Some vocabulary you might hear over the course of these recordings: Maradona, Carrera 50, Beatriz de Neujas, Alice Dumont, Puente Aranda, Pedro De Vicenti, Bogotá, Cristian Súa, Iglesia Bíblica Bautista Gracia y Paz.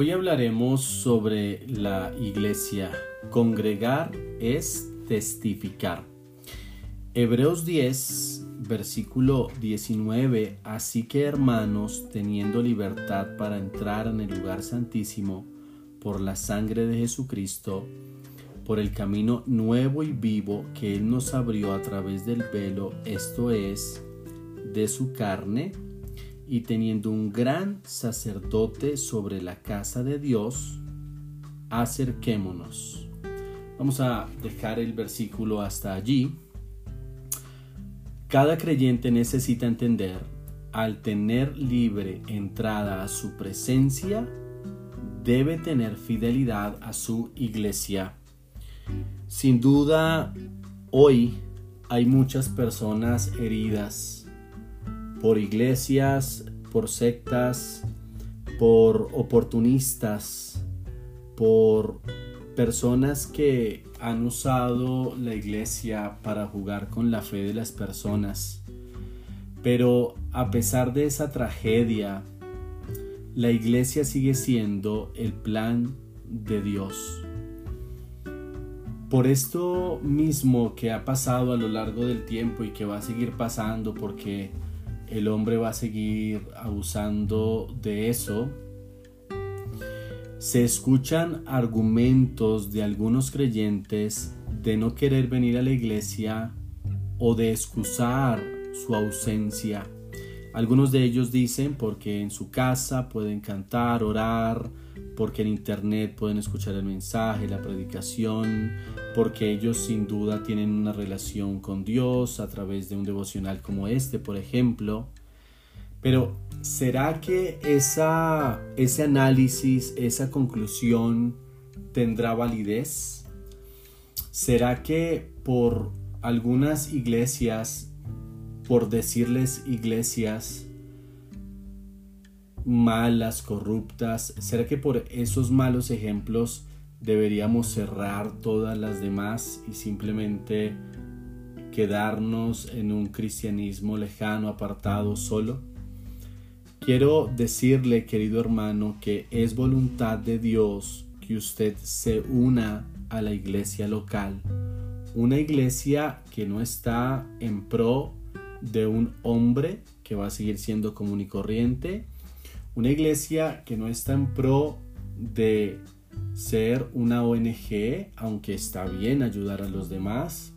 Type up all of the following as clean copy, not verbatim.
Hoy hablaremos sobre la iglesia. Congregar es testificar. Hebreos 10, versículo 19. Así que, hermanos, teniendo libertad para entrar en el lugar santísimo por la sangre de Jesucristo, por el camino nuevo y vivo que Él nos abrió a través del velo, esto es, de su carne, y teniendo un gran sacerdote sobre la casa de Dios, acerquémonos. Vamos a dejar el versículo hasta allí. Cada creyente necesita entender, al tener libre entrada a su presencia, debe tener fidelidad a su iglesia. Sin duda, hoy hay muchas personas heridas por iglesias, por sectas, por oportunistas, por personas que han usado la iglesia para jugar con la fe de las personas. Pero a pesar de esa tragedia, la iglesia sigue siendo el plan de Dios. Por esto mismo que ha pasado a lo largo del tiempo y que va a seguir pasando, porque el hombre va a seguir abusando de eso, se escuchan argumentos de algunos creyentes de no querer venir a la iglesia o de excusar su ausencia. Algunos de ellos dicen porque en su casa pueden cantar, orar, porque en internet pueden escuchar el mensaje, la predicación, porque ellos sin duda tienen una relación con Dios a través de un devocional como este, por ejemplo. Pero, ¿será que ese análisis, esa conclusión tendrá validez? ¿Será que por algunas iglesias, por decirles iglesias malas, corruptas, será que por esos malos ejemplos deberíamos cerrar todas las demás y simplemente quedarnos en un cristianismo lejano, apartado, solo? Quiero decirle, querido hermano, que es voluntad de Dios que usted se una a la iglesia local, una iglesia que no está en pro de un hombre que va a seguir siendo común y corriente, una iglesia que no está en pro de ser una ONG, aunque está bien ayudar a los demás,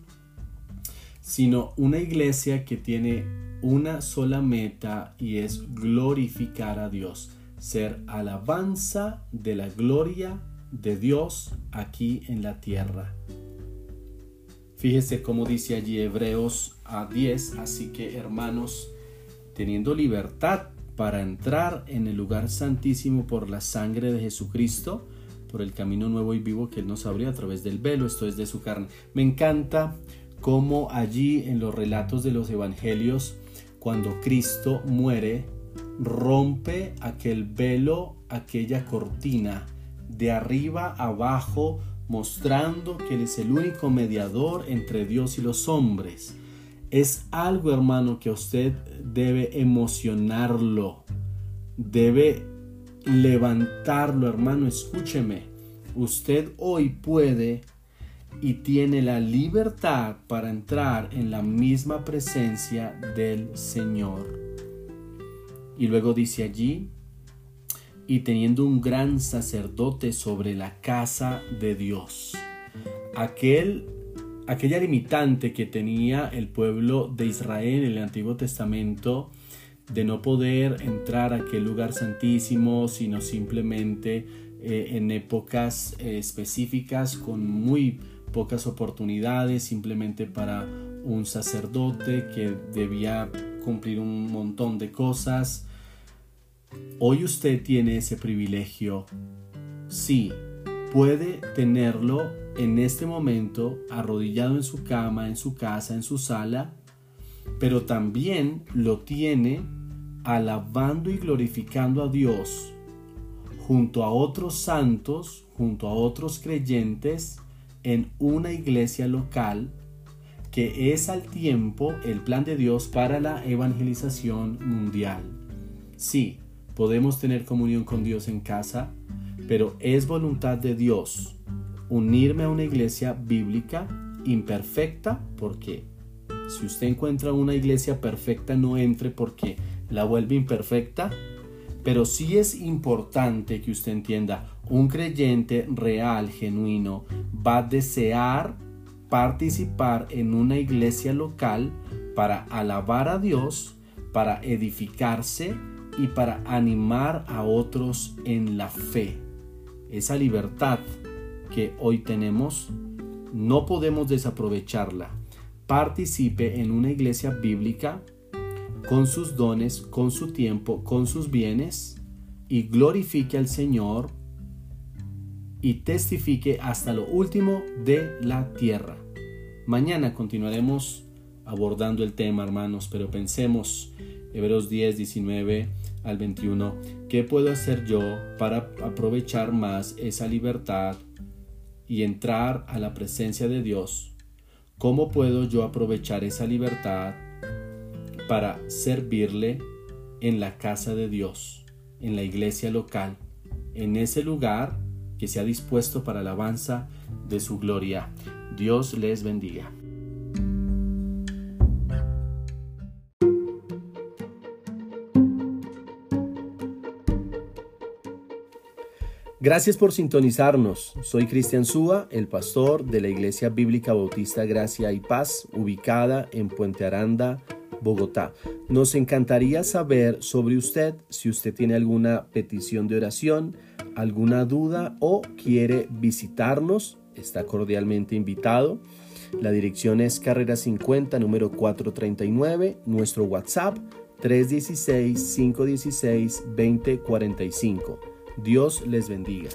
sino una iglesia que tiene una sola meta y es glorificar a Dios, ser alabanza de la gloria de Dios aquí en la tierra. Fíjese cómo dice allí Hebreos 10, así que, hermanos, teniendo libertad para entrar en el lugar santísimo por la sangre de Jesucristo, por el camino nuevo y vivo que Él nos abrió a través del velo, esto es de su carne. Me encanta cómo allí en los relatos de los evangelios, cuando Cristo muere, rompe aquel velo, aquella cortina, de arriba abajo, mostrando que Él es el único mediador entre Dios y los hombres. Es algo, hermano, que a usted debe emocionarlo, debe levantarlo, hermano. Escúcheme, usted hoy puede y tiene la libertad para entrar en la misma presencia del Señor. Y luego dice allí, y teniendo un gran sacerdote sobre la casa de Dios. Aquella limitante que tenía el pueblo de Israel en el Antiguo Testamento, de no poder entrar a aquel lugar santísimo, sino simplemente en épocas específicas con muy pocas oportunidades, simplemente para un sacerdote que debía cumplir un montón de cosas. Hoy usted tiene ese privilegio. Sí, puede tenerlo en este momento, arrodillado en su cama, en su casa, en su sala, pero también lo tiene alabando y glorificando a Dios junto a otros santos, junto a otros creyentes en una iglesia local, que es al tiempo el plan de Dios para la evangelización mundial. Sí, podemos tener comunión con Dios en casa, pero es voluntad de Dios unirme a una iglesia bíblica imperfecta, porque si usted encuentra una iglesia perfecta, no entre porque la vuelve imperfecta. Pero sí es importante que usted entienda, un creyente real, genuino, va a desear participar en una iglesia local para alabar a Dios, para edificarse y para animar a otros en la fe. Esa libertad que hoy tenemos, no podemos desaprovecharla. Participe en una iglesia bíblica con sus dones, con su tiempo, con sus bienes, y glorifique al Señor y testifique hasta lo último de la tierra. Mañana continuaremos abordando el tema, hermanos, pero pensemos, Hebreos 10, 19 al 21, ¿qué puedo hacer yo para aprovechar más esa libertad y entrar a la presencia de Dios? ¿Cómo puedo yo aprovechar esa libertad para servirle en la casa de Dios, en la iglesia local, en ese lugar que se ha dispuesto para alabanza de su gloria? Dios les bendiga. Gracias por sintonizarnos. Soy Cristian Súa, el pastor de la Iglesia Bíblica Bautista Gracia y Paz, ubicada en Puente Aranda, Bogotá. Nos encantaría saber sobre usted, si usted tiene alguna petición de oración, alguna duda o quiere visitarnos, está cordialmente invitado. La dirección es Carrera 50, número 439, nuestro WhatsApp 316-516-2045. Dios les bendiga.